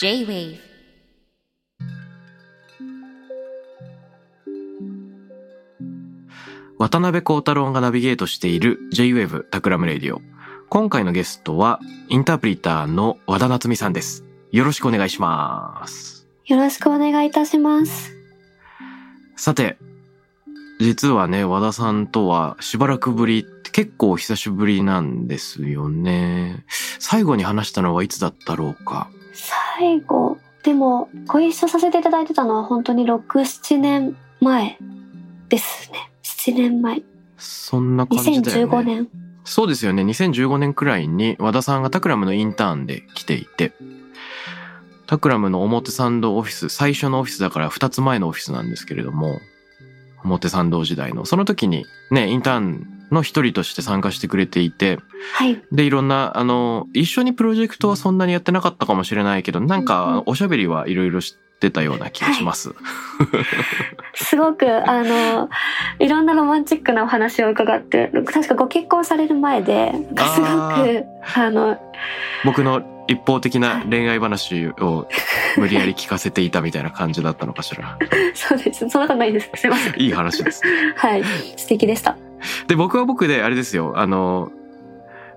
J-Wave。 渡辺幸太郎がナビゲートしている J-Wave タクラムレディオ。今回のゲストはインタープリターの和田夏美さんです。よろしくお願いします。よろしくお願いいたします。さて、実はね、和田さんとはしばらくぶり、結構久しぶりなんですよね。最後に話したのはいつだったろうか。最後でもご一緒させていただいてたのは本当に 6,7 年前ですね。7年前そんな感じだよね。2015年そうですよね。2015年くらいに和田さんがタクラムのインターンで来ていて、タクラムの表参道オフィス、最初のオフィスだから2つ前のオフィスなんですけれども、表参道時代のその時にね、インターンの一人として参加してくれていて、はい、でいろんな一緒にプロジェクトはそんなにやってなかったかもしれないけど、なんかおしゃべりはいろいろしてたような気がします、はい、すごくいろんなロマンチックなお話を伺って、確かご結婚される前で、すごく僕の一方的な恋愛話を無理やり聞かせていたみたいな感じだったのかしら。そうです、そんなことないです、すいません。いい話です。はい、素敵でした。で、僕は僕であれですよ、和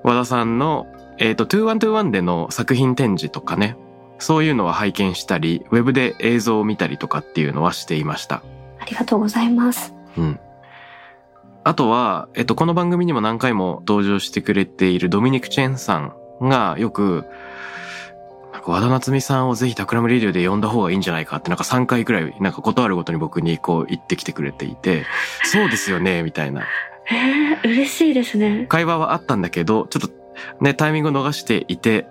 田さんの2121での作品展示とかね、そういうのは拝見したり、ウェブで映像を見たりとかっていうのはしていました。ありがとうございます。うん。あとはこの番組にも何回も登場してくれているドミニク・チェンさんがよく和田夏美さんをぜひタクラムレディオで呼んだ方がいいんじゃないかって、なんか3回くらいなんか断るごとに僕にこう言ってきてくれていて、そうですよねみたいな。嬉しいですね。会話はあったんだけど、ちょっとねタイミングを逃していて、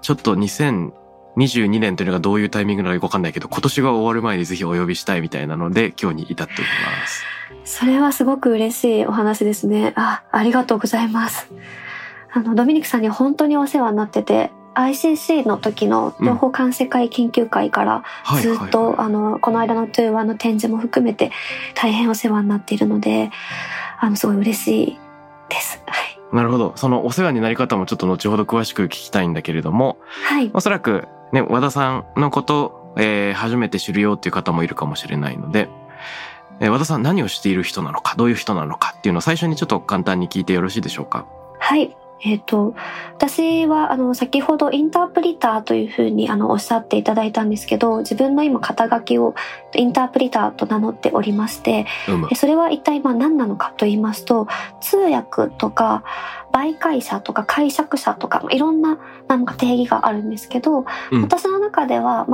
ちょっと2022年というのがどういうタイミングなのかわかんないけど、今年が終わる前にぜひお呼びしたいみたいなので、今日に至っております。それはすごく嬉しいお話ですね。ありがとうございます。ドミニクさんに本当にお世話になってて、ICC の時の情報管制会研究会からずっと、この間の21の展示も含めて大変お世話になっているので、すごい嬉しいです、はい、なるほど。そのお世話になり方もちょっと後ほど詳しく聞きたいんだけれども、はい、おそらく、ね、和田さんのこと、初めて知るよっていう方もいるかもしれないので、和田さん何をしている人なのか、どういう人なのかっていうのを最初にちょっと簡単に聞いてよろしいでしょうか。はい。私は先ほどインタープリターというふうにおっしゃっていただいたんですけど、自分の今肩書きをインタープリターと名乗っておりまして、それは一体何なのかと言いますと、通訳とか媒介者とか解釈者とかいろんな定義があるんですけど、私の中では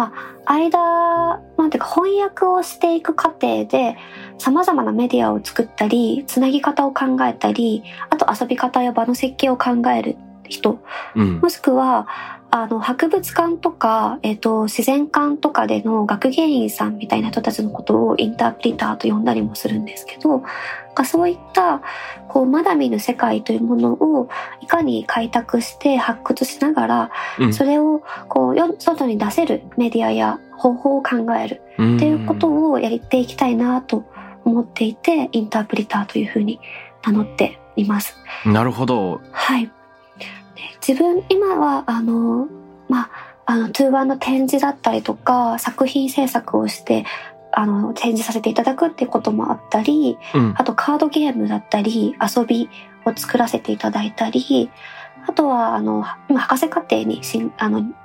翻訳をしていく過程で様々なメディアを作ったり、つなぎ方を考えたり、あと遊び方や場の設計を考える人、もしくは博物館とか、自然館とかでの学芸員さんみたいな人たちのことをインタープリターと呼んだりもするんですけど、そういったまだ見ぬ世界というものをいかに開拓して発掘しながら、それを外に出せるメディアや方法を考えるっていうことをやっていきたいなと思っていて、インタープリターというふうに名乗っています。なるほど。はい。自分今は21の展示だったりとか、作品制作をして展示させていただくっていうこともあったり、あとカードゲームだったり遊びを作らせていただいたり、あとは今博士課程に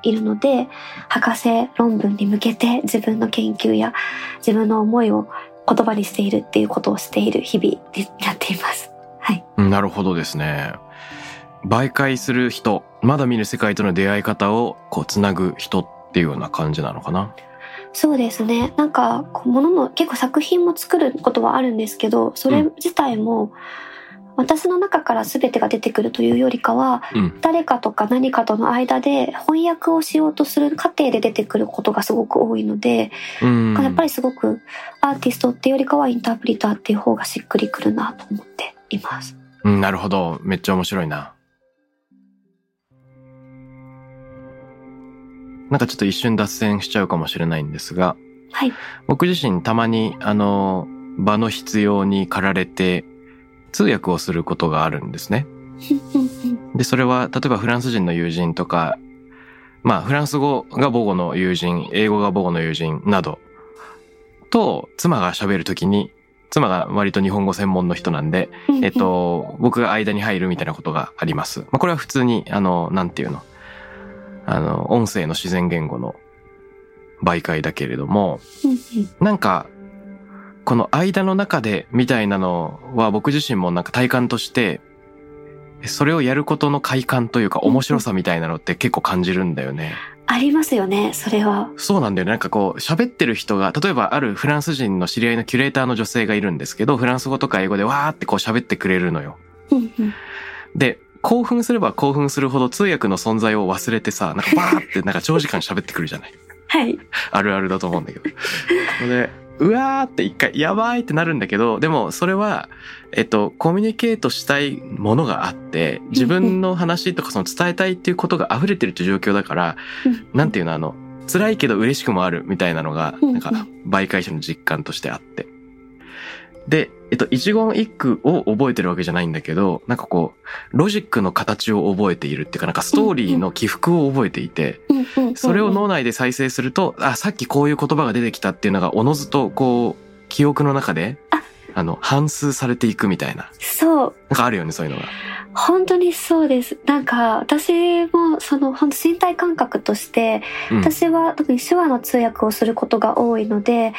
いるので、博士論文に向けて自分の研究や自分の思いを言葉にしているっていうことをしている日々になっています。はい。なるほどですね。媒介する人、まだ見ぬ世界との出会い方をこうつなぐ人っていうような感じなのかな。そうですね。なんか物も結構作品も作ることはあるんですけど、それ自体も私の中から全てが出てくるというよりかは、誰かとか何かとの間で翻訳をしようとする過程で出てくることがすごく多いので、やっぱりすごくアーティストっていうよりかはインタープリターっていう方がしっくりくるなと思っています。うん、なるほど。めっちゃ面白いな。なんかちょっと一瞬脱線しちゃうかもしれないんですが、はい、僕自身たまに場の必要に駆られて通訳をすることがあるんですね。で、それは例えばフランス人の友人とか、まあフランス語が母語の友人、英語が母語の友人などと妻が喋るときに、妻が割と日本語専門の人なんで、僕が間に入るみたいなことがあります。まあこれは普通に音声の自然言語の媒介だけれども、なんかこの間の中でみたいなのは僕自身もなんか体感として、それをやることの快感というか面白さみたいなのって結構感じるんだよね。ありますよね、それは。そうなんだよね。なんかこう喋ってる人が、例えばあるフランス人の知り合いのキュレーターの女性がいるんですけど、フランス語とか英語でわーってこう喋ってくれるのよ。で、興奮すれば興奮するほど通訳の存在を忘れてさ、なんかバーってなんか長時間喋ってくるじゃない。はい。あるあるだと思うんだけど。で、うわーって一回やばいってなるんだけど、でもそれはコミュニケートしたいものがあって、自分の話とかその伝えたいっていうことが溢れてるっていう状況だから、なんていうの、辛いけど嬉しくもあるみたいなのがなんか媒介者の実感としてあって。で、一言一句を覚えてるわけじゃないんだけど、なんかこう、ロジックの形を覚えているっていうか、なんかストーリーの起伏を覚えていて、それを脳内で再生すると、あ、さっきこういう言葉が出てきたっていうのが、おのずとこう、記憶の中で、反芻されていくみたいな。そう。なんかあるよね、そういうのが。本当にそうです。なんか、私も、本当身体感覚として、私は特に手話の通訳をすることが多いので、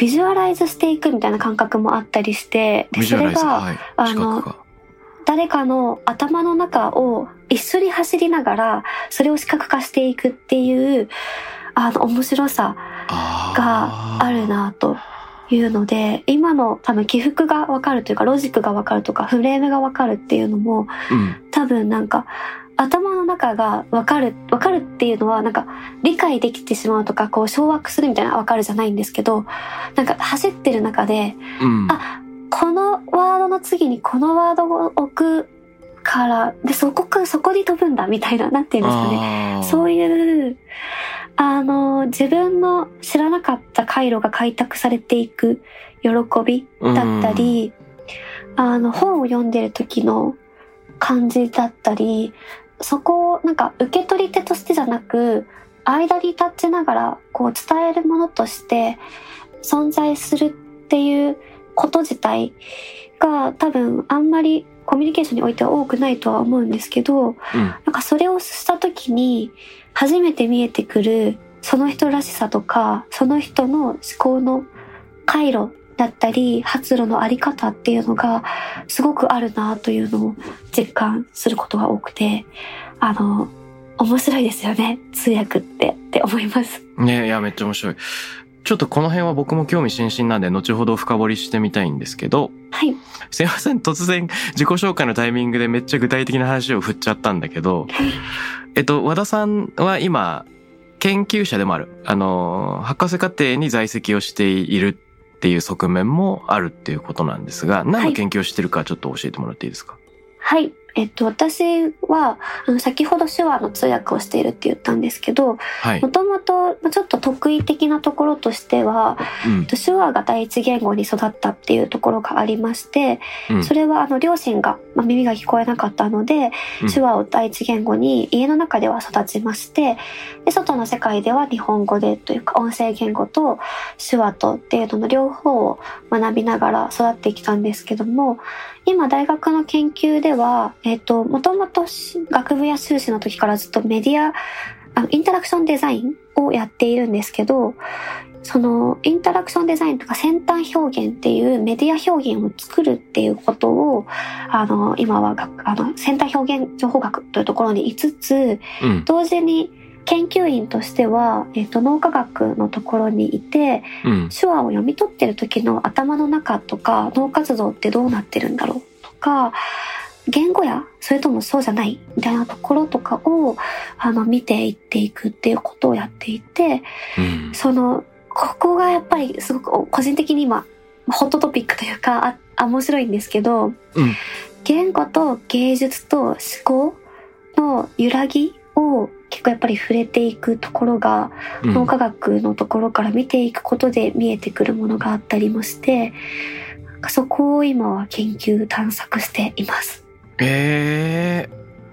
ビジュアライズしていくみたいな感覚もあったりして、でそれが、はい、誰かの頭の中を一緒に走りながら、それを視覚化していくっていう、面白さがあるなというので、今の多分起伏がわかるというか、ロジックがわかるとか、フレームがわかるっていうのも、多分なんか、頭の中がわかるっていうのはなんか理解できてしまうとかこう掌握するみたいなわかるじゃないんですけど、なんか走ってる中で、あ、このワードの次にこのワードを置くからでそこに飛ぶんだみたいな、なんていうんですかね、そういう自分の知らなかった回路が開拓されていく喜びだったり、本を読んでる時の感じだったり。そこをなんか受け取り手としてじゃなく、間に立ちながらこう伝えるものとして存在するっていうこと自体が多分あんまりコミュニケーションにおいては多くないとは思うんですけど、なんかそれをした時に初めて見えてくるその人らしさとか、その人の思考の回路だったり発露のあり方っていうのがすごくあるなというのを実感することが多くて、面白いですよね、通訳って思いますね。いや、めっちゃ面白い。ちょっとこの辺は僕も興味津々なんで後ほど深掘りしてみたいんですけど、はい、すいません、突然自己紹介のタイミングでめっちゃ具体的な話を振っちゃったんだけど和田さんは今研究者でもある、博士課程に在籍をしているっていう側面もあるっていうことなんですが、何の研究をしてるかちょっと教えてもらっていいですか？はい、私は先ほど手話の通訳をしているって言ったんですけど、もともとちょっと特異的なところとしては、手話が第一言語に育ったっていうところがありまして、それは両親が、耳が聞こえなかったので、手話を第一言語に家の中では育ちまして、で外の世界では日本語でというか音声言語と手話とっていうのの両方を学びながら育ってきたんですけども、今大学の研究では、もともと学部や修士の時からずっとインタラクションデザインをやっているんですけど、そのインタラクションデザインとか先端表現っていうメディア表現を作るっていうことを今は先端表現情報学というところに言いつつ、うん、同時に研究員としては、脳科学のところにいて、うん、手話を読み取ってる時の頭の中とか脳活動ってどうなってるんだろうとか、言語やそれともそうじゃないみたいなところとかを見ていっていくっていうことをやっていて、うん、ここがやっぱりすごく個人的に今ホットトピックというか面白いんですけど、うん、言語と芸術と思考の揺らぎを結構やっぱり触れていくところが、うん、脳科学のところから見ていくことで見えてくるものがあったりもして、そこを今は研究探索しています。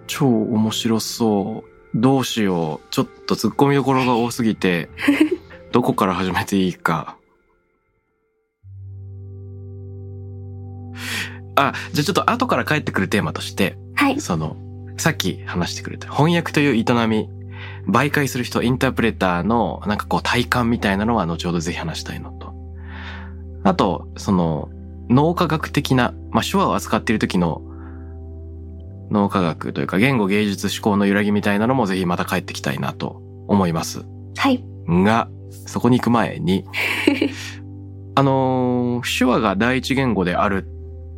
超面白そう。どうしよう、ちょっと突っ込みどころが多すぎてどこから始めていいか。あ、じゃあちょっと後から帰ってくるテーマとして、はい、さっき話してくれた翻訳という営み、媒介する人、インタープレーターのなんかこう体感みたいなのは後ほどぜひ話したいのと、あと脳科学的な、手話を扱っている時の脳科学というか言語芸術思考の揺らぎみたいなのもぜひまた帰ってきたいなと思います。はい。がそこに行く前に手話が第一言語である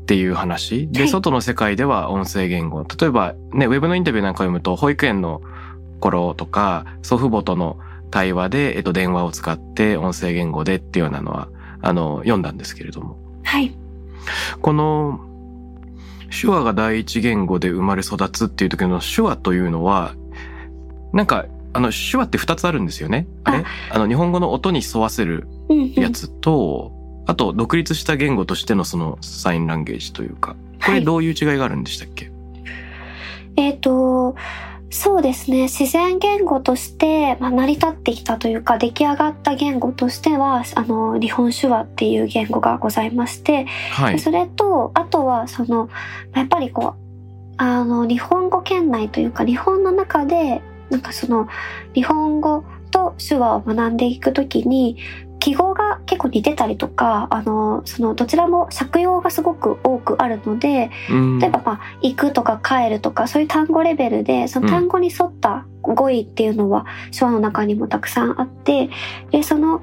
っていう話で、外の世界では音声言語、例えばね、ウェブのインタビューなんか読むと、保育園の頃とか祖父母との対話で電話を使って音声言語でっていうようなのは読んだんですけれども、はい、この手話が第一言語で生まれ育つっていう時の手話というのは、なんか手話って2つあるんですよね。日本語の音に沿わせるやつと、うんうん、あと独立した言語としてのサインランゲージというか、これどういう違いがあるんでしたっけ？そうですね、自然言語として、成り立ってきたというか出来上がった言語としては日本手話っていう言語がございまして、はい、それとあとはやっぱり日本語圏内というか日本の中でなんか日本語と手話を学んでいくときに記号が結構似てたりとか、どちらも借用がすごく多くあるので、例えば行くとか帰るとかそういう単語レベルでその単語に沿った語彙っていうのは手話の中にもたくさんあって、でその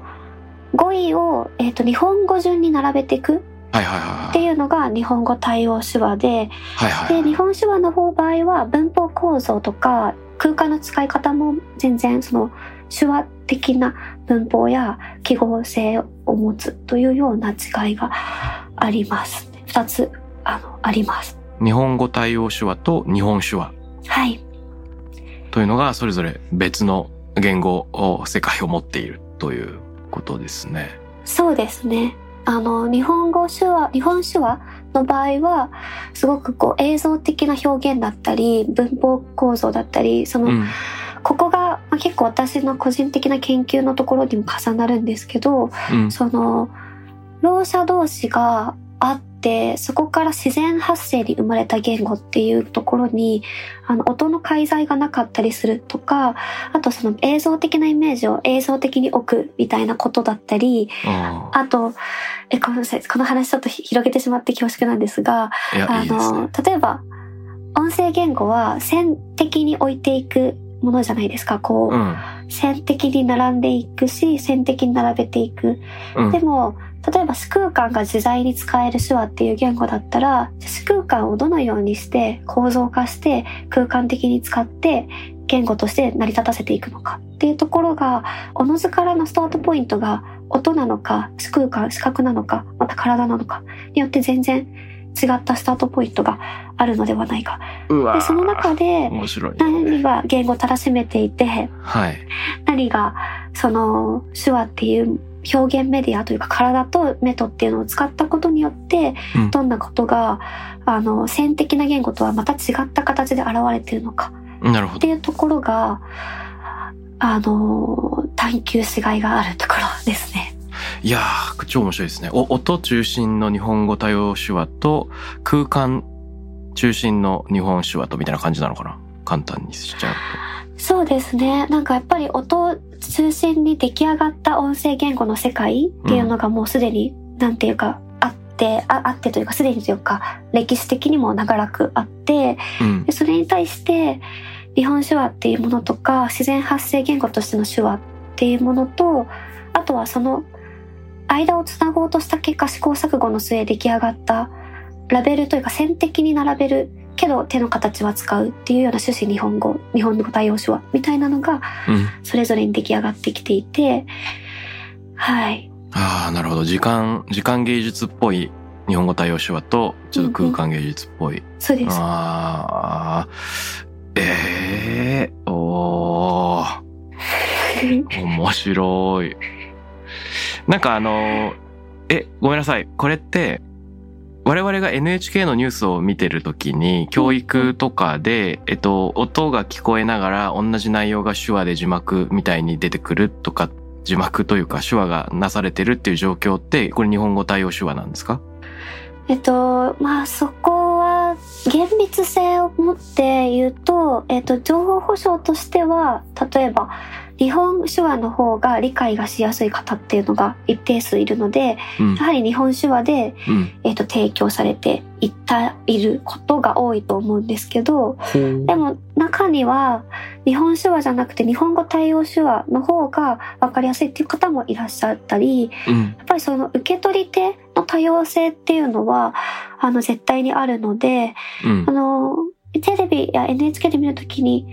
語彙を、日本語順に並べていくっていうのが日本語対応手話で、はいはいはい、で日本手話の場合は文法構造とか空間の使い方も全然手話的な文法や記号性を持つというような違いがあります。2つあります。日本語対応手話と日本手話。はい。というのがそれぞれ別の言語を世界を持っているということですね。そうですね。日本手話の場合はすごく映像的な表現だったり文法構造だったりここが結構私の個人的な研究のところにも重なるんですけど、ろう者同士があってそこから自然発生に生まれた言語っていうところに音の介在がなかったりするとか、あと映像的なイメージを映像的に置くみたいなことだったり、あとごめんなさい、この話ちょっと広げてしまって恐縮なんですが、いいですね、例えば音声言語は線的に置いていくものじゃないですか。線的に並んでいくし線的に並べていく、でも例えば視空間が自在に使える手話っていう言語だったら、視空間をどのようにして構造化して空間的に使って言語として成り立たせていくのかっていうところが、おのずからのスタートポイントが音なのか視空間視覚なのかまた体なのかによって全然違ったスタートポイントがあるのではないか。でその中で何が言語をたらしめていて、はい、何が手話っていう表現メディアというか体と目とっていうのを使ったことによって、どんなことが線的な言語とはまた違った形で現れているのかっていうところが探求しがいがあるところですね。いやー、超面白いですね。音中心の日本語対応手話と空間中心の日本手話とみたいな感じなのかな。簡単にしちゃうと。そうですね、なんかやっぱり音中心に出来上がった音声言語の世界っていうのがもうすでに、うん、なんていうかあってというか、すでにというか歴史的にも長らくあって、うん、でそれに対して日本手話っていうものとか自然発生言語としての手話っていうものと、あとはその間をつなごうとした結果試行錯誤の末出来上がったラベルというか線的に並べるけど手の形は使うっていうような趣旨日本語対応手話みたいなのがそれぞれに出来上がってきていて、うん、はい。ああ、なるほど。時間芸術っぽい日本語対応手話とちょっと空間芸術っぽい。うんうん、そうです。ああ、おー、面白い。なんかごめんなさい。これって我々が NHK のニュースを見てるときに教育とかで、音が聞こえながら同じ内容が手話で字幕みたいに出てくるとか、字幕というか手話がなされてるっていう状況って、これ日本語対応手話なんですか？まあそこは厳密性を持って言うと、情報保障としては例えば日本手話の方が理解がしやすい方っていうのが一定数いるので、うん、やはり日本手話で、提供されていることが多いと思うんですけど、でも中には日本手話じゃなくて日本語対応手話の方が分かりやすいっていう方もいらっしゃったり、うん、やっぱりその受け取り手の多様性っていうのは絶対にあるので、うん、テレビや NHK で見るときに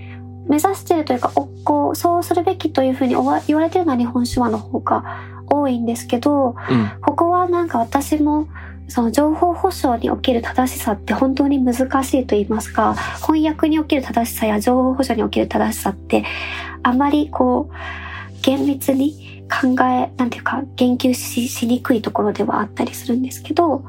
目指してるというか、こうそうするべきというふうに言われてるのは日本手話の方が多いんですけど、うん、ここはなんか私もその情報保障における正しさって本当に難しいと言いますか、翻訳における正しさや情報保障における正しさってあまりこう厳密になんていうか言及 しにくいところではあったりするんですけど、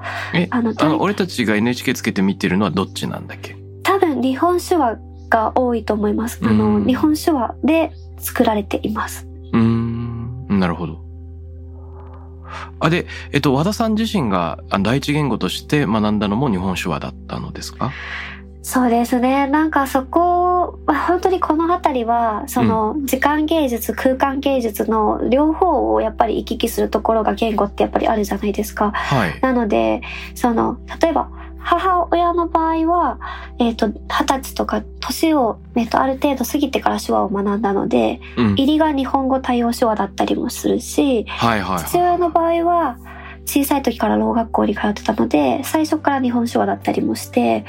俺たちが NHK つけて見てるのはどっちなんだっけ？多分日本手話が多いと思います。日本手話で作られています。なるほど。で、和田さん自身が第一言語として学んだのも日本手話だったのですか？そうですね。なんかそこは本当にこのあたりはその時間芸術、空間芸術の両方をやっぱり行き来するところが言語ってやっぱりあるじゃないですか。はい、なので例えば母親の場合は、20歳とか年を、ある程度過ぎてから手話を学んだので、うん、入りが日本語対応手話だったりもするし、はいはいはい、父親の場合は小さい時からろう学校に通ってたので、最初から日本手話だったりもして、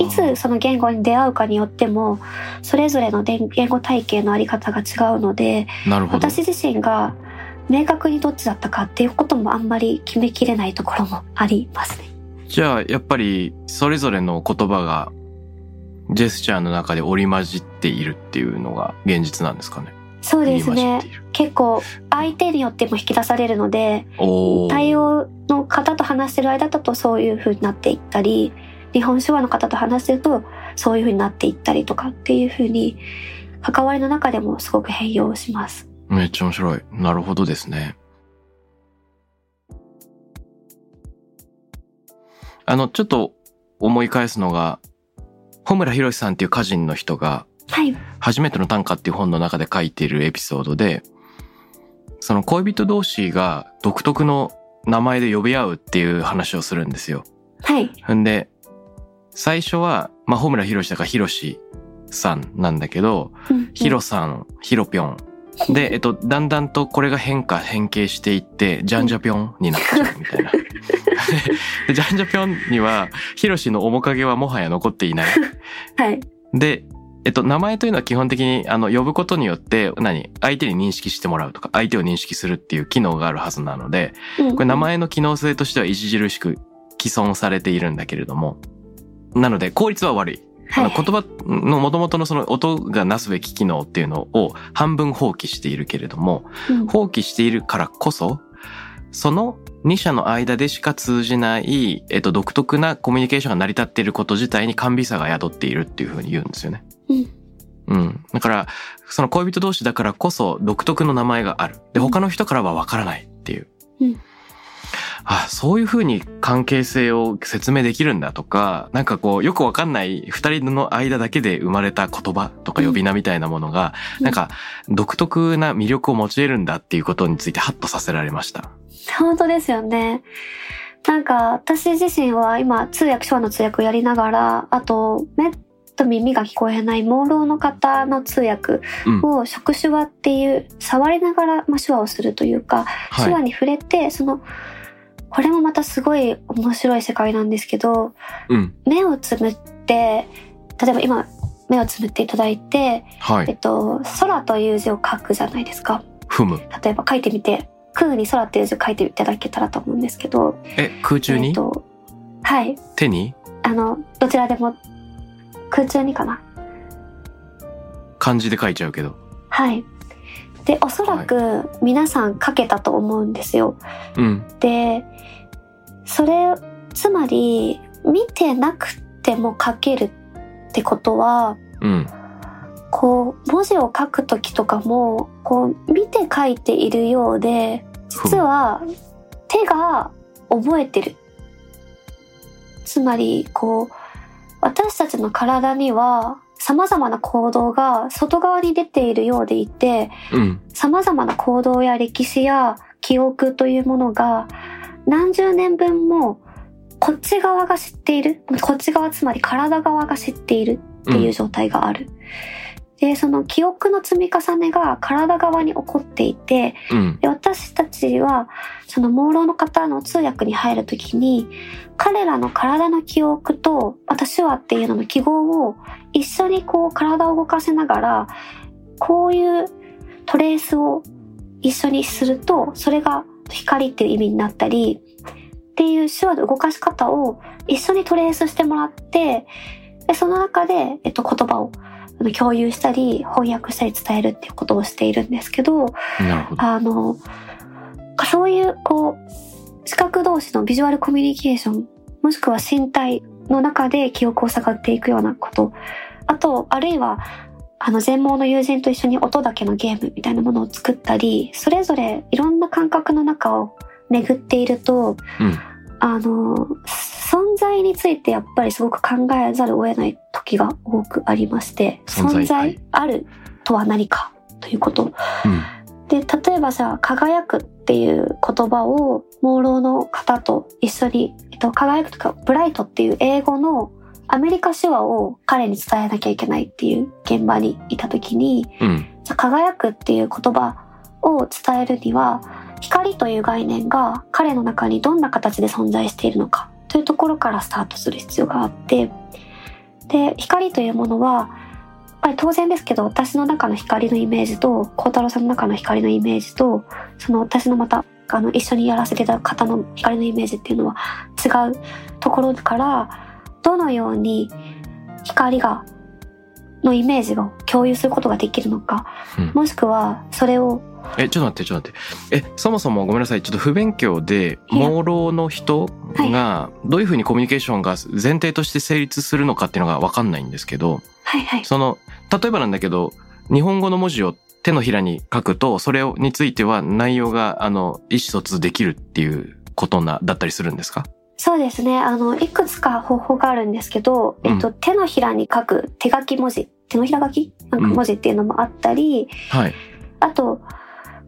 いつその言語に出会うかによっても、それぞれの言語体系のあり方が違うので、私自身が明確にどっちだったかっていうこともあんまり決めきれないところもありますね。じゃあやっぱりそれぞれの言葉がジェスチャーの中で織り交じっているっていうのが現実なんですかね？そうですね。結構相手によっても引き出されるので、対応の方と話してる間だとそういう風になっていったり、日本手話の方と話してるとそういう風になっていったりとかっていう風に関わりの中でもすごく変容します。めっちゃ面白い。なるほどですね。ちょっと思い返すのが、穂村博さんっていう歌人の人が、初めての短歌っていう本の中で書いているエピソードで、その恋人同士が独特の名前で呼び合うっていう話をするんですよ。はい。んで、最初は、穂村博だから博さんなんだけど、博さん、博ぴょん。で、だんだんとこれが変形していって、ジャンジャぴょんになっちゃうみたいな。でジャンジャピョンにはヒロシの面影はもはや残っていない。はい。で、名前というのは基本的に呼ぶことによって相手に認識してもらうとか相手を認識するっていう機能があるはずなので、これ名前の機能性としては著しく毀損されているんだけれども、なので効率は悪い。言葉の元々のその音がなすべき機能っていうのを半分放棄しているけれども、放棄しているからこそその2者の間でしか通じない、独特なコミュニケーションが成り立っていること自体に甘美さが宿っているっていうふうに言うんですよね。うん。だから、その恋人同士だからこそ独特の名前がある。で、他の人からはわからないっていう。うん。あ、そういう風に関係性を説明できるんだとか、なんかこうよくわかんない二人の間だけで生まれた言葉とか呼び名みたいなものが、うん、なんか独特な魅力を持ち得るんだっていうことについてハッとさせられました。本当ですよね。なんか私自身は今通訳、手話の通訳をやりながら、あと目と耳が聞こえない盲ろうの方の通訳を触手話っていう、触りながら、まあ、手話をするというか、はい、手話に触れて、そのこれもまたすごい面白い世界なんですけど、うん、目をつむって、例えば今目をつむっていただいて、はい、空という字を書くじゃないですか。ふむ。例えば書いてみて、空に空っていう字を書いていただけたらと思うんですけど、空中に、はい、手に、どちらでも、空中にかな、漢字で書いちゃうけど、はい、でおそらく皆さん書けたと思うんですよ、はい、でそれつまり見てなくても書けるってことは、うん、こう文字を書くときとかもこう見て書いているようで、実は手が覚えてる、つまりこう私たちの体には様々な行動が外側に出ているようでいて、うん、様々な行動や歴史や記憶というものが何十年分もこっち側が知っている、こっち側つまり体側が知っているっていう状態がある、うん、でその記憶の積み重ねが体側に起こっていて、うん、で私たちはその盲ろうの方の通訳に入るときに、彼らの体の記憶とまた手話っていうのの記号を一緒にこう体を動かしながら、こういうトレースを一緒にすると、それが光っていう意味になったりっていう手話の動かし方を一緒にトレースしてもらって、でその中で、言葉を共有したり翻訳したり伝えるっていうことをしているんですけど、なるほど。そういうこう視覚同士のビジュアルコミュニケーション、もしくは身体の中で記憶を探っていくようなこと、あとあるいは全盲の友人と一緒に音だけのゲームみたいなものを作ったり、それぞれいろんな感覚の中を巡っていると、うん、存在についてやっぱりすごく考えざるを得ない時が多くありまして、存在あるとは何かということ、うん、で例えばじゃあ輝くっていう言葉を盲ろうの方と一緒に、輝くとかブライトっていう英語のアメリカ手話を彼に伝えなきゃいけないっていう現場にいた時に、うん、じゃ輝くっていう言葉を伝えるには、光という概念が彼の中にどんな形で存在しているのかというところからスタートする必要があって、で光というものはやっぱり当然ですけど、私の中の光のイメージと孝太郎さんの中の光のイメージと、その私のまた一緒にやらせていた方の光のイメージっていうのは違うところから、どのように光がのイメージを共有することができるのか、うん、もしくはそれをちょっと待ってそもそもごめんなさい、ちょっと不勉強で、盲ろうの人がどういうふうにコミュニケーションが前提として成立するのかっていうのが分かんないんですけど、はいはい、その例えばなんだけど、日本語の文字を手のひらに書くと、それについては内容が意思疎通できるっていうことだったりするんですか？そうですね、いくつか方法があるんですけど、手のひらに書く手書き文字、手のひら書きなんか文字っていうのもあったり、うん、はい、あと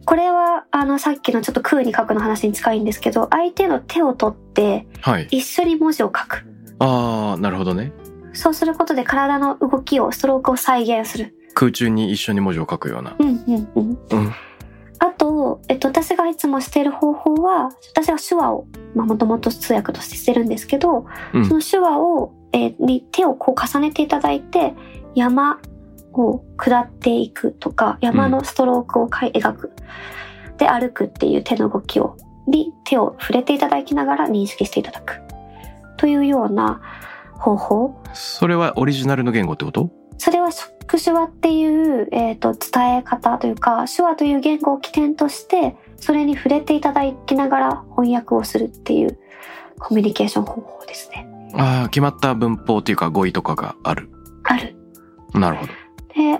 これはさっきのちょっと空に書くの話に近いんですけど、相手の手を取って一緒に文字を書く、はい、ああ、なるほどね。そうすることで体の動きを、ストロークを再現する、空中に一緒に文字を書くような、うんうんうんうん、あと、私がいつもしている方法は、私は手話をもともと通訳としてしてるんですけど、うん、その手話を、に手をこう重ねていただいて、山を下っていくとか、山のストロークを描く、うん、で歩くっていう手の動きをに手を触れていただきながら認識していただくというような方法。それはオリジナルの言語ってこと？それは触手話っていう、伝え方というか、手話という言語を起点としてそれに触れていただきながら翻訳をするっていうコミュニケーション方法ですね。ああ、決まった文法というか語彙とかがある。ある。なるほど。で、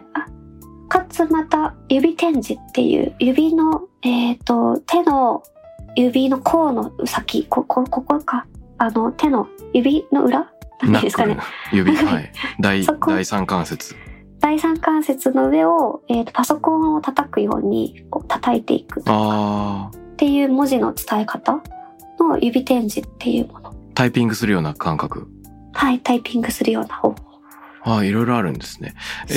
かつまた指点字っていう、指の、手の指の甲の先、ここか、手の指の裏なんですかね。指、はい、第三関節。第三関節の上を、パソコンを叩くようにこう叩いていくとかっていう文字の伝え方の指点字っていうもの。タイピングするような感覚。はい、タイピングするような方法。あ、いろいろあるんですね。そ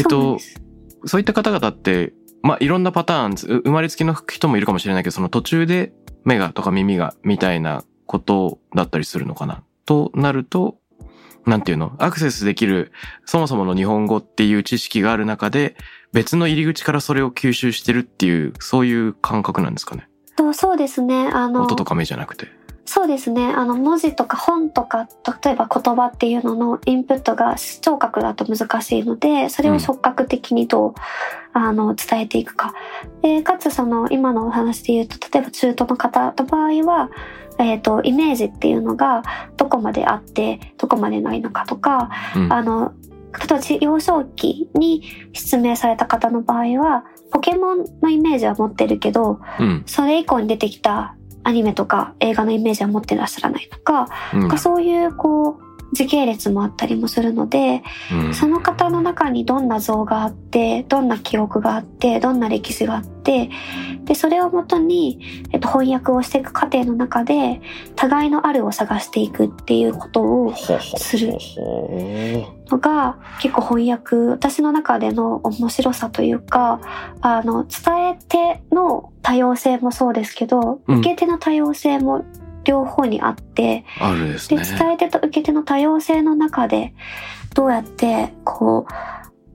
ういった方々って、まあ、いろんなパターン、生まれつきの人もいるかもしれないけど、その途中で目がとか耳がみたいなことだったりするのかな。となると、なんていうの？アクセスできる、そもそもの日本語っていう知識がある中で、別の入り口からそれを吸収してるっていう、そういう感覚なんですかね。そうですね。音とか目じゃなくて。そうですね。文字とか本とか、例えば言葉っていうののインプットが聴覚だと難しいので、それを触覚的にどう、伝えていくか。で、かつその、今のお話で言うと、例えば中途の方の場合は、イメージっていうのがどこまであって、どこまでないのかとか、うん、例えば幼少期に失明された方の場合は、ポケモンのイメージは持ってるけど、うん、それ以降に出てきたアニメとか映画のイメージは持ってらっしゃらないとか、うん、そういうこう時系列もあったりもするので、うん、その方の中にどんな像があって、どんな記憶があって、どんな歴史があって、でそれをもとに、翻訳をしていく過程の中で互いのあるを探していくっていうことをするのが結構翻訳、私の中での面白さというか、伝え手の多様性もそうですけど、うん、受け手の多様性も両方にあって、あるですね。で、伝え手と受け手の多様性の中でどうやってこ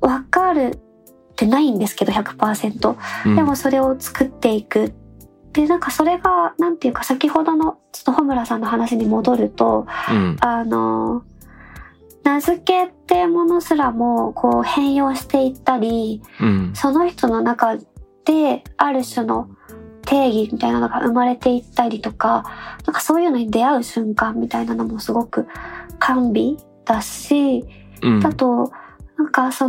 う分かるってないんですけど 100%、うん、でもそれを作っていく。で、なんかそれがなんていうか、先ほどのちょっと穂村さんの話に戻ると、うん、名付けってものすらもこう変容していったり、うん、その人の中である種の定義みたいなのが生まれていったりとか、なんかそういうのに出会う瞬間みたいなのもすごく甘美だし、うん、だとなんかそ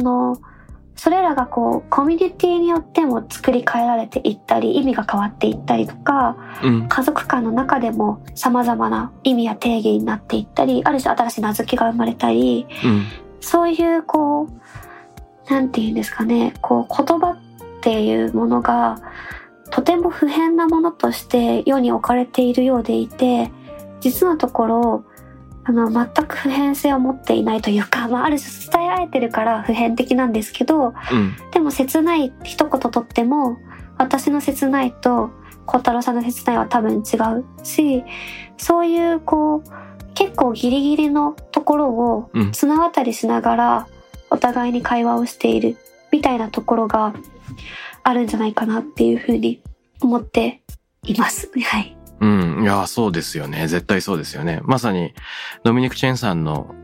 れらがこうコミュニティによっても作り変えられていったり、意味が変わっていったりとか、うん、家族間の中でも様々な意味や定義になっていったり、ある種新しい名付けが生まれたり、うん、そういうこう、なんていうんですかね、こう言葉っていうものがとても不変なものとして世に置かれているようでいて、実のところ全く不変性を持っていないというか、まあ、ある種伝え合えてるから普遍的なんですけど、うん、でも切ない一言とっても、私の切ないと小太郎さんの切ないは多分違うし、そういうこう結構ギリギリのところを綱渡りしながらお互いに会話をしているみたいなところがあるんじゃないかなっていうふうに思っています。はい。うん、いや、そうですよね。絶対そうですよね。まさに、ドミニク・チェンさんの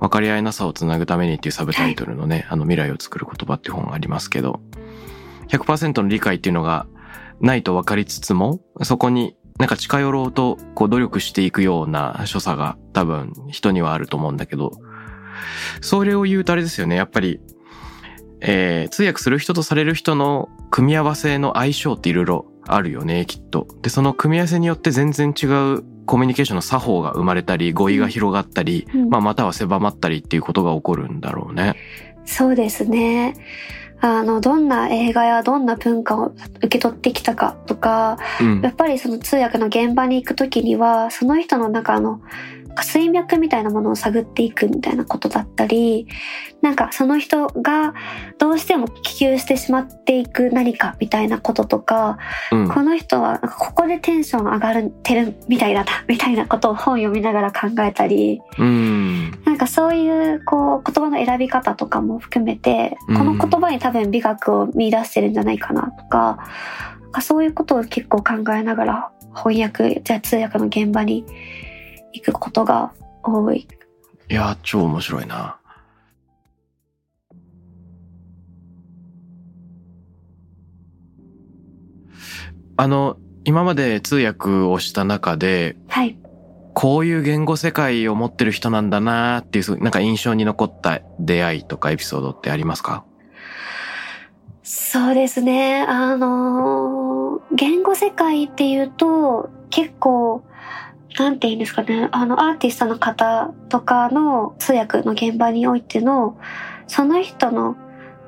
分かり合いなさをつなぐためにっていうサブタイトルのね、未来を作る言葉って本ありますけど、100% の理解っていうのがないと分かりつつも、そこになんか近寄ろうとこう努力していくような所作が多分人にはあると思うんだけど、それを言うとあれですよね。やっぱり、通訳する人とされる人の組み合わせの相性っていろいろあるよね、きっと。で、その組み合わせによって全然違うコミュニケーションの作法が生まれたり、語彙が広がったり、うん、まあ、または狭まったりっていうことが起こるんだろうね。そうですね。どんな映画やどんな文化を受け取ってきたかとか、うん、やっぱりその通訳の現場に行くときには、その人の中の水脈みたいなものを探っていくみたいなことだったり、なんかその人がどうしても希求してしまっていく何かみたいなこととか、うん、この人はここでテンション上がってるみたいだなみたいなことを本読みながら考えたり、うん、なんかそういうこう言葉の選び方とかも含めて、この言葉に多分美学を見出してるんじゃないかなとか、なんかそういうことを結構考えながら翻訳、じゃあ通訳の現場に行くことが多い。いや、超面白いな。今まで通訳をした中で、はい、こういう言語世界を持ってる人なんだなっていう、なんか印象に残った出会いとかエピソードってありますか？そうですね。言語世界っていうと、結構なんて言うんですかね、アーティストの方とかの通訳の現場においてのその人の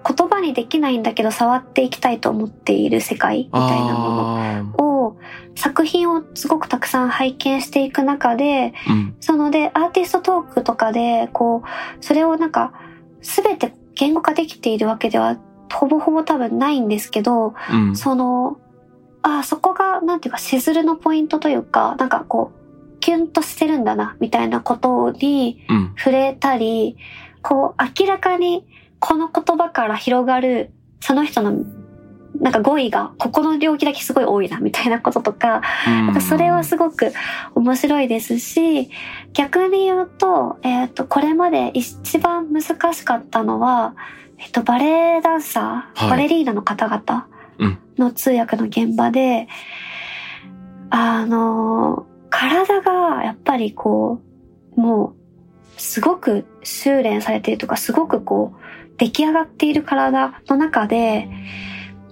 言葉にできないんだけど触っていきたいと思っている世界みたいなものを作品をすごくたくさん拝見していく中で、うん、そのでアーティストトークとかでこうそれをなんか全て言語化できているわけではほぼほぼ多分ないんですけど、うん、そのそこがなんていうかしずるのポイントというかなんかこうキュンとしてるんだなみたいなことに触れたり、うん、こう明らかにこの言葉から広がるその人のなんか語彙がここの領域だけすごい多いなみたいなこととか、なんかそれはすごく面白いですし、逆に言うと、これまで一番難しかったのは、バレエダンサー、バレリーナの方々の通訳の現場で、体がやっぱりこうもうすごく修練されているとか、すごくこう出来上がっている体の中で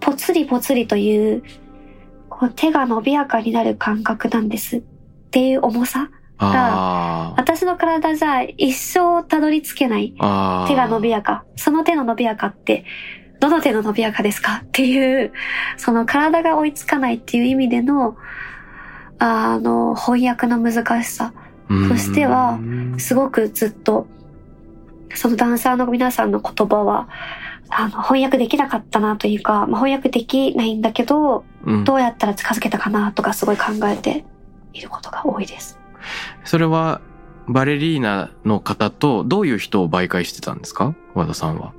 ぽつりぽつりという、こう手が伸びやかになる感覚なんですっていう重さが、私の体じゃ一生たどり着けない。手が伸びやか、その手の伸びやかってどの手の伸びやかですかっていう、その体が追いつかないっていう意味での翻訳の難しさとしてはすごくずっとそのダンサーの皆さんの言葉は翻訳できなかったなというか、まあ、翻訳できないんだけど、うん、どうやったら近づけたかなとかすごい考えていることが多いです。それはバレリーナの方とどういう人を媒介してたんですか、和田さんは。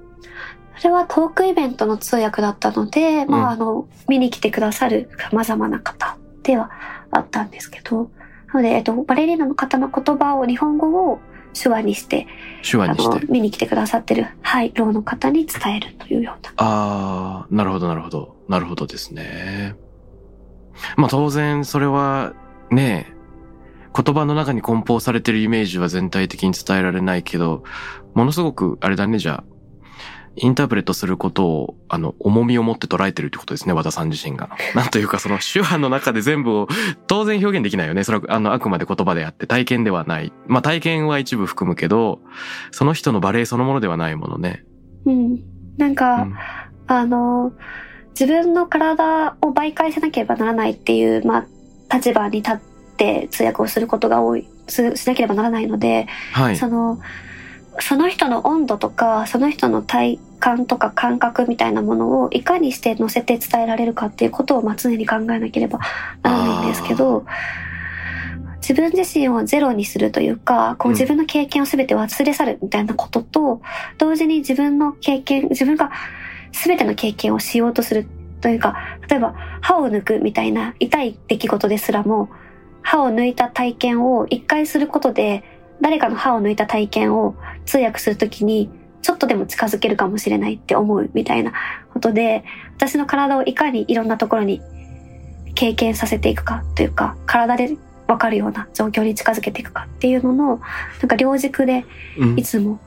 それはトークイベントの通訳だったので、うん、見に来てくださる様々な方ではあったんですけど、なので、バレリーナの方の言葉を、日本語を手話にして見に来てくださってる、はい、ろうの方に伝えるというような。なるほどですね。まあ当然それはね、言葉の中に梱包されてるイメージは全体的に伝えられないけど、ものすごくあれだね、じゃあインタープレットすることを重みを持って捉えてるってことですね、和田さん自身が。なんというか、その手話の中で全部を当然表現できないよね。それはあくまで言葉であって体験ではない。まあ体験は一部含むけど、その人のバレエそのものではないものね。うん。なんか、うん、自分の体を媒介しなければならないっていう、まあ立場に立って通訳をすることが多い、しなければならないので、はい、その人の温度とか、その人の体感とか感覚みたいなものをいかにして乗せて伝えられるかっていうことを常に考えなければならないんですけど、自分自身をゼロにするというか、こう自分の経験を全て忘れ去るみたいなことと、うん、同時に自分が全ての経験をしようとするというか、例えば歯を抜くみたいな痛い出来事ですらも、歯を抜いた体験を一回することで、誰かの歯を抜いた体験を通訳するときにちょっとでも近づけるかもしれないって思うみたいなことで、私の体をいかにいろんなところに経験させていくかというか、体でわかるような状況に近づけていくかっていうのの、なんか両軸でいつも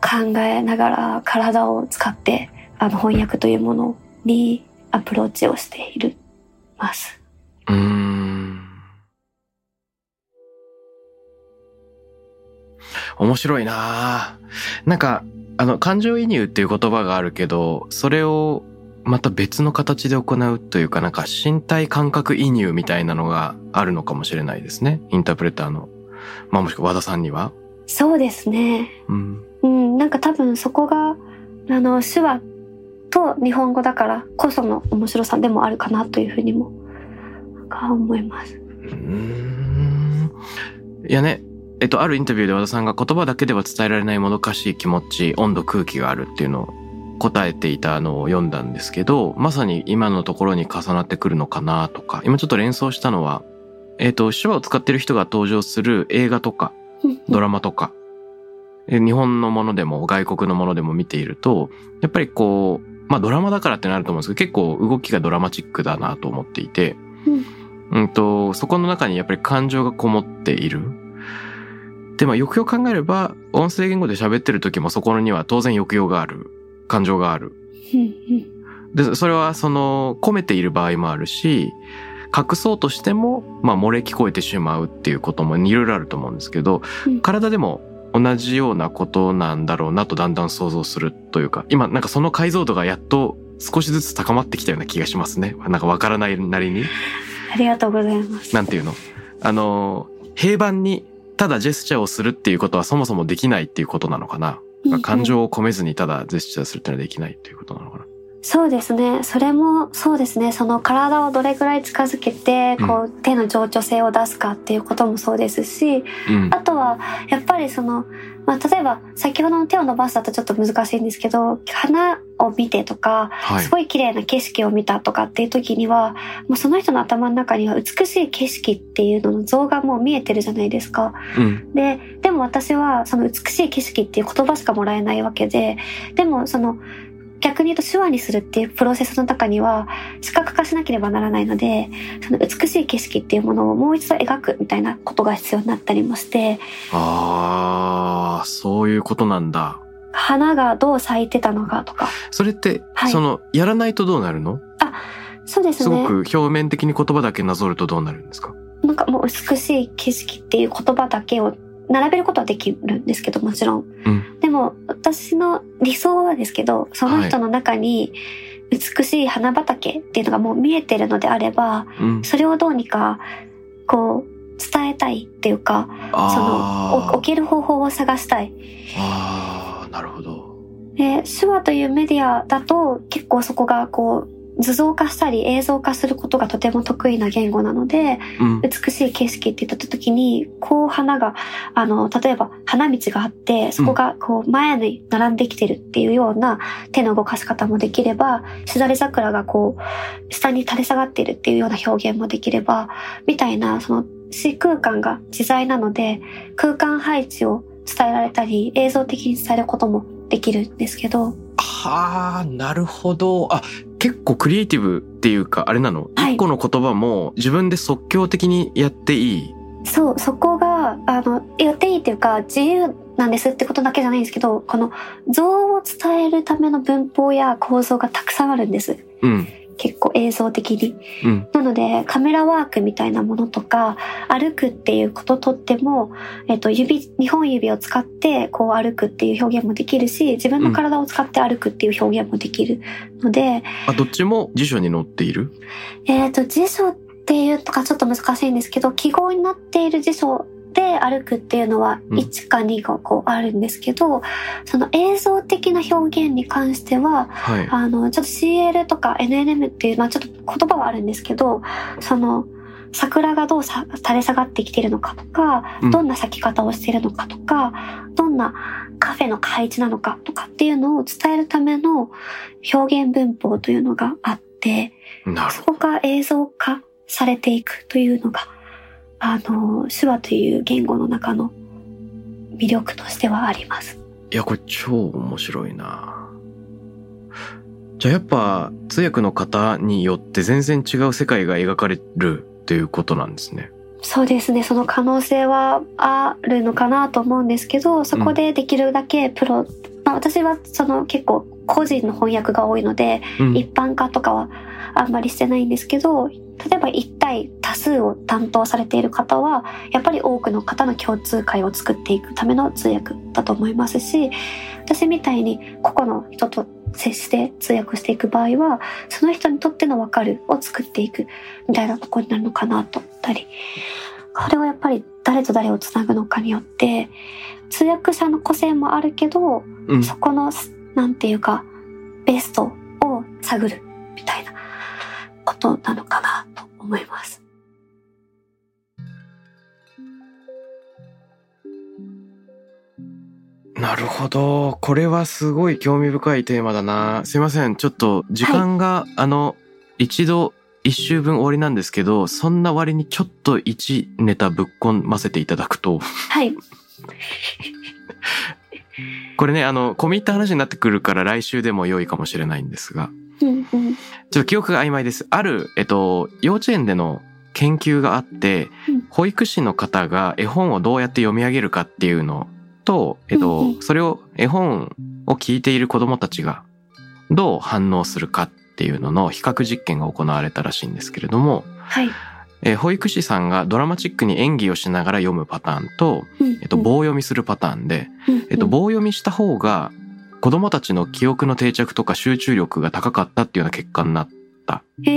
考えながら体を使って翻訳というものにアプローチをしています。面白いなぁ。なんか、感情移入っていう言葉があるけど、それをまた別の形で行うというか、なんか身体感覚移入みたいなのがあるのかもしれないですね。インタープレッターの。まあもしくは和田さんには。そうですね。うん。うん、なんか多分そこが、手話と日本語だからこその面白さでもあるかなというふうにも、なんか思います。いやね。あるインタビューで和田さんが言葉だけでは伝えられないもどかしい気持ち、温度、空気があるっていうのを答えていたのを読んだんですけど、まさに今のところに重なってくるのかなとか、今ちょっと連想したのは、手話を使ってる人が登場する映画とか、ドラマとか、日本のものでも外国のものでも見ていると、やっぱりこう、まあドラマだからってなると思うんですけど、結構動きがドラマチックだなと思っていて、そこの中にやっぱり感情がこもっている。でも、抑揚考えれば、音声言語で喋ってる時もそこには当然抑揚がある。感情がある。で、それは込めている場合もあるし、隠そうとしても、まあ、漏れ聞こえてしまうっていうこともいろいろあると思うんですけど、体でも同じようなことなんだろうなとだんだん想像するというか、今なんかその解像度がやっと少しずつ高まってきたような気がしますね。なんかわからないなりに。ありがとうございます。なんていうの？平板にただジェスチャーをするっていうことはそもそもできないっていうことなのかな。感情を込めずにただジェスチャーするっていうのはできないっていうことなのかな。そうですね。それもそうですね。その体をどれくらい近づけて、こう、手の情緒性を出すかっていうこともそうですし、あとは、やっぱりその、まあ、例えば、先ほどの手を伸ばすだとちょっと難しいんですけど、花を見てとか、すごい綺麗な景色を見たとかっていう時には、もうその人の頭の中には美しい景色っていうのの像がもう見えてるじゃないですか。でも私は、その美しい景色っていう言葉しかもらえないわけで、でもその、逆に言うと手話にするっていうプロセスの中には視覚化しなければならないので、その美しい景色っていうものをもう一度描くみたいなことが必要になったりもして。ああ、そういうことなんだ。花がどう咲いてたのかとか。それって、そのやらないとどうなるの？あ、そうですね。すごく表面的に言葉だけなぞるとどうなるんですか？なんかもう美しい景色っていう言葉だけを並べることはできるんですけど、もちろん、でも私の理想はですけど、その人の中に美しい花畑っていうのがもう見えてるのであれば、それをどうにかこう伝えたいっていうか、その置ける方法を探したい。ああ、なるほど。で、手話というメディアだと結構そこがこう図像化したり映像化することがとても得意な言語なので、美しい景色って言った時に、こう花が、例えば花道があって、そこがこう前に並んできてるっていうような手の動かし方もできれば、しだれ桜がこう、下に垂れ下がってるっていうような表現もできれば、みたいな、その、視空間が自在なので、空間配置を伝えられたり、映像的に伝えることもできるんですけど。はあ、なるほど。あ、結構クリエイティブっていうか、あれなの？一個の言葉も自分で即興的にやっていい？そう、そこが、やっていいっていうか、自由なんですってことだけじゃないんですけど、この像を伝えるための文法や構造がたくさんあるんです。結構映像的に、なのでカメラワークみたいなものとか、歩くっていうこととっても、2本指を使ってこう歩くっていう表現もできるし、自分の体を使って歩くっていう表現もできるので、どっちも辞書に載っている？辞書っていうとかちょっと難しいんですけど、記号になっている辞書で歩くっていうのは1か2がこうあるんですけど、その映像的な表現に関しては、ちょっと CL とか NNM っていうのはちょっと言葉はあるんですけど、その桜がどう垂れ下がってきているのかとか、どんな咲き方をしているのかとか、どんなカフェの配置なのかとかっていうのを伝えるための表現文法というのがあって、そこが映像化されていくというのが、手話という言語の中の魅力としてはあります。いや、これ超面白いな。じゃあやっぱ通訳の方によって全然違う世界が描かれるっていうことなんですね。そうですね。その可能性はあるのかなと思うんですけど、そこでできるだけプロ、私はその結構個人の翻訳が多いので、一般化とかはあんまりしてないんですけど、例えば一対多数を担当されている方はやっぱり多くの方の共通会を作っていくための通訳だと思いますし、私みたいに個々の人と接して通訳していく場合は、その人にとっての分かるを作っていくみたいなところになるのかなと思ったり、これはやっぱり誰と誰をつなぐのかによって通訳者の個性もあるけど、そこのなんていうかベストを探るみたいなことなのかなと思います。なるほど。これはすごい興味深いテーマだな。すいません、ちょっと時間が、一度一周分終わりなんですけど、そんな割にちょっと一ネタぶっこませていただくと、これね、込み入った話になってくるから来週でも良いかもしれないんですが、ちょっと記憶が曖昧です。ある、幼稚園での研究があって、保育士の方が絵本をどうやって読み上げるかっていうのと、それを、絵本を聞いている子供たちがどう反応するかっていうのの比較実験が行われたらしいんですけれども、はい、保育士さんがドラマチックに演技をしながら読むパターンと、棒読みするパターンで、棒読みした方が子供たちの記憶の定着とか集中力が高かったっていうような結果になった。う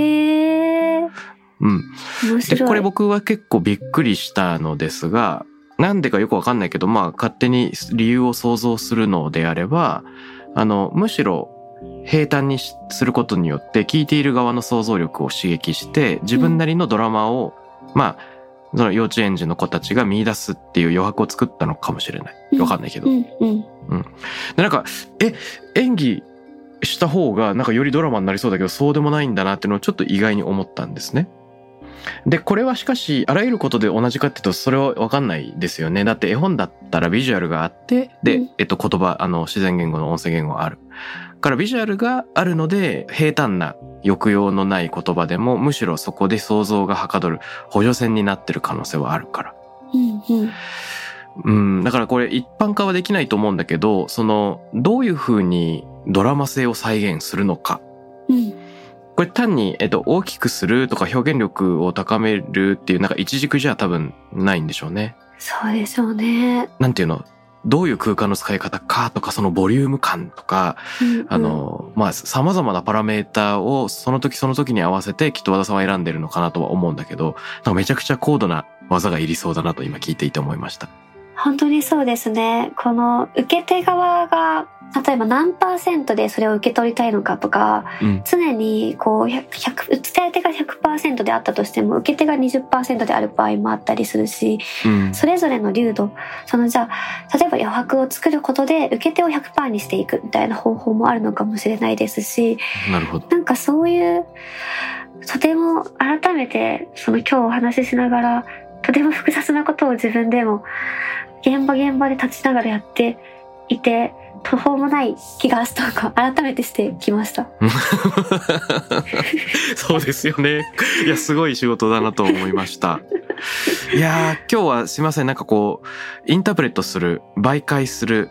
ん。面白い。で、これ僕は結構びっくりしたのですが、なんでかよくわかんないけど、まあ勝手に理由を想像するのであれば、むしろ平坦にすることによって聞いている側の想像力を刺激して自分なりのドラマを、まあその幼稚園児の子たちが見出すっていう余白を作ったのかもしれない。わかんないけど、でなんか演技した方がなんかよりドラマになりそうだけどそうでもないんだなっていうのをちょっと意外に思ったんですね。でこれはしかしあらゆることで同じかっていうとそれは分かんないですよね。だって絵本だったらビジュアルがあってで、言葉自然言語の音声言語があるからビジュアルがあるので平坦な抑揚のない言葉でもむしろそこで想像がはかどる補助線になってる可能性はあるから、だからこれ一般化はできないと思うんだけどそのどういうふうにドラマ性を再現するのか、これ単に、大きくするとか表現力を高めるっていうなんか一軸じゃ多分ないんでしょうね。そうでしょうね。なんていうの、どういう空間の使い方かとかそのボリューム感とか、まあ様々なパラメーターをその時その時に合わせてきっと和田さんは選んでるのかなとは思うんだけど、なんかめちゃくちゃ高度な技がいりそうだなと今聞いていて思いました。本当にそうですね。この受け手側が例えば何%でそれを受け取りたいのかとか、常にこう伝え手が 100% であったとしても受け手が 20% である場合もあったりするし、それぞれの流度、じゃあ例えば余白を作ることで受け手を 100% にしていくみたいな方法もあるのかもしれないですし、なるほど。なんかそういうとても改めてその今日お話ししながらとても複雑なことを自分でも現場で立ちながらやっていて途方もない気がしたか改めてしてきましたそうですよね。いやすごい仕事だなと思いましたいや今日はすいません、なんかこうインタープレットする媒介する、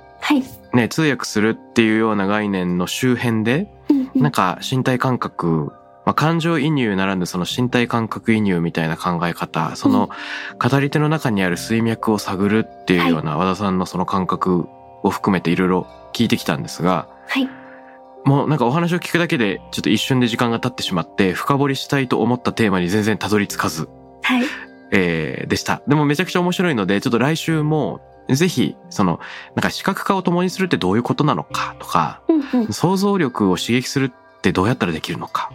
ね、通訳するっていうような概念の周辺でなんか身体感覚、感情移入ならぬその身体感覚移入みたいな考え方、その語り手の中にある水脈を探るっていうような和田さんのその感覚を含めていろいろ聞いてきたんですが、もうなんかお話を聞くだけでちょっと一瞬で時間が経ってしまって深掘りしたいと思ったテーマに全然たどり着かず、でした。でもめちゃくちゃ面白いのでちょっと来週もぜひそのなんか視覚化を共にするってどういうことなのかとか、想像力を刺激するってどうやったらできるのか、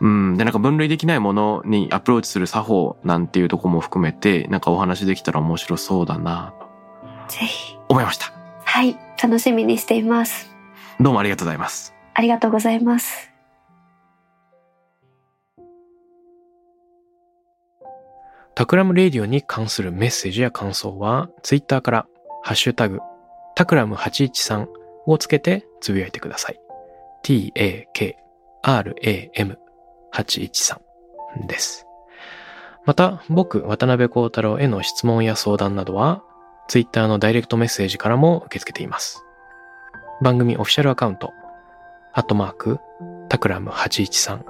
でなんか分類できないものにアプローチする作法なんていうとこも含めてなんかお話できたら面白そうだなとぜひ思いました。楽しみにしています。どうもありがとうございます。ありがとうございます。タクラムレディオに関するメッセージや感想はツイッターからハッシュタグタクラム813をつけてつぶやいてください。 TAKRAM813 です。また、僕、渡辺幸太郎への質問や相談などは、Twitter のダイレクトメッセージからも受け付けています。番組オフィシャルアカウント、@takuram813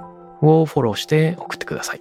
をフォローして送ってください。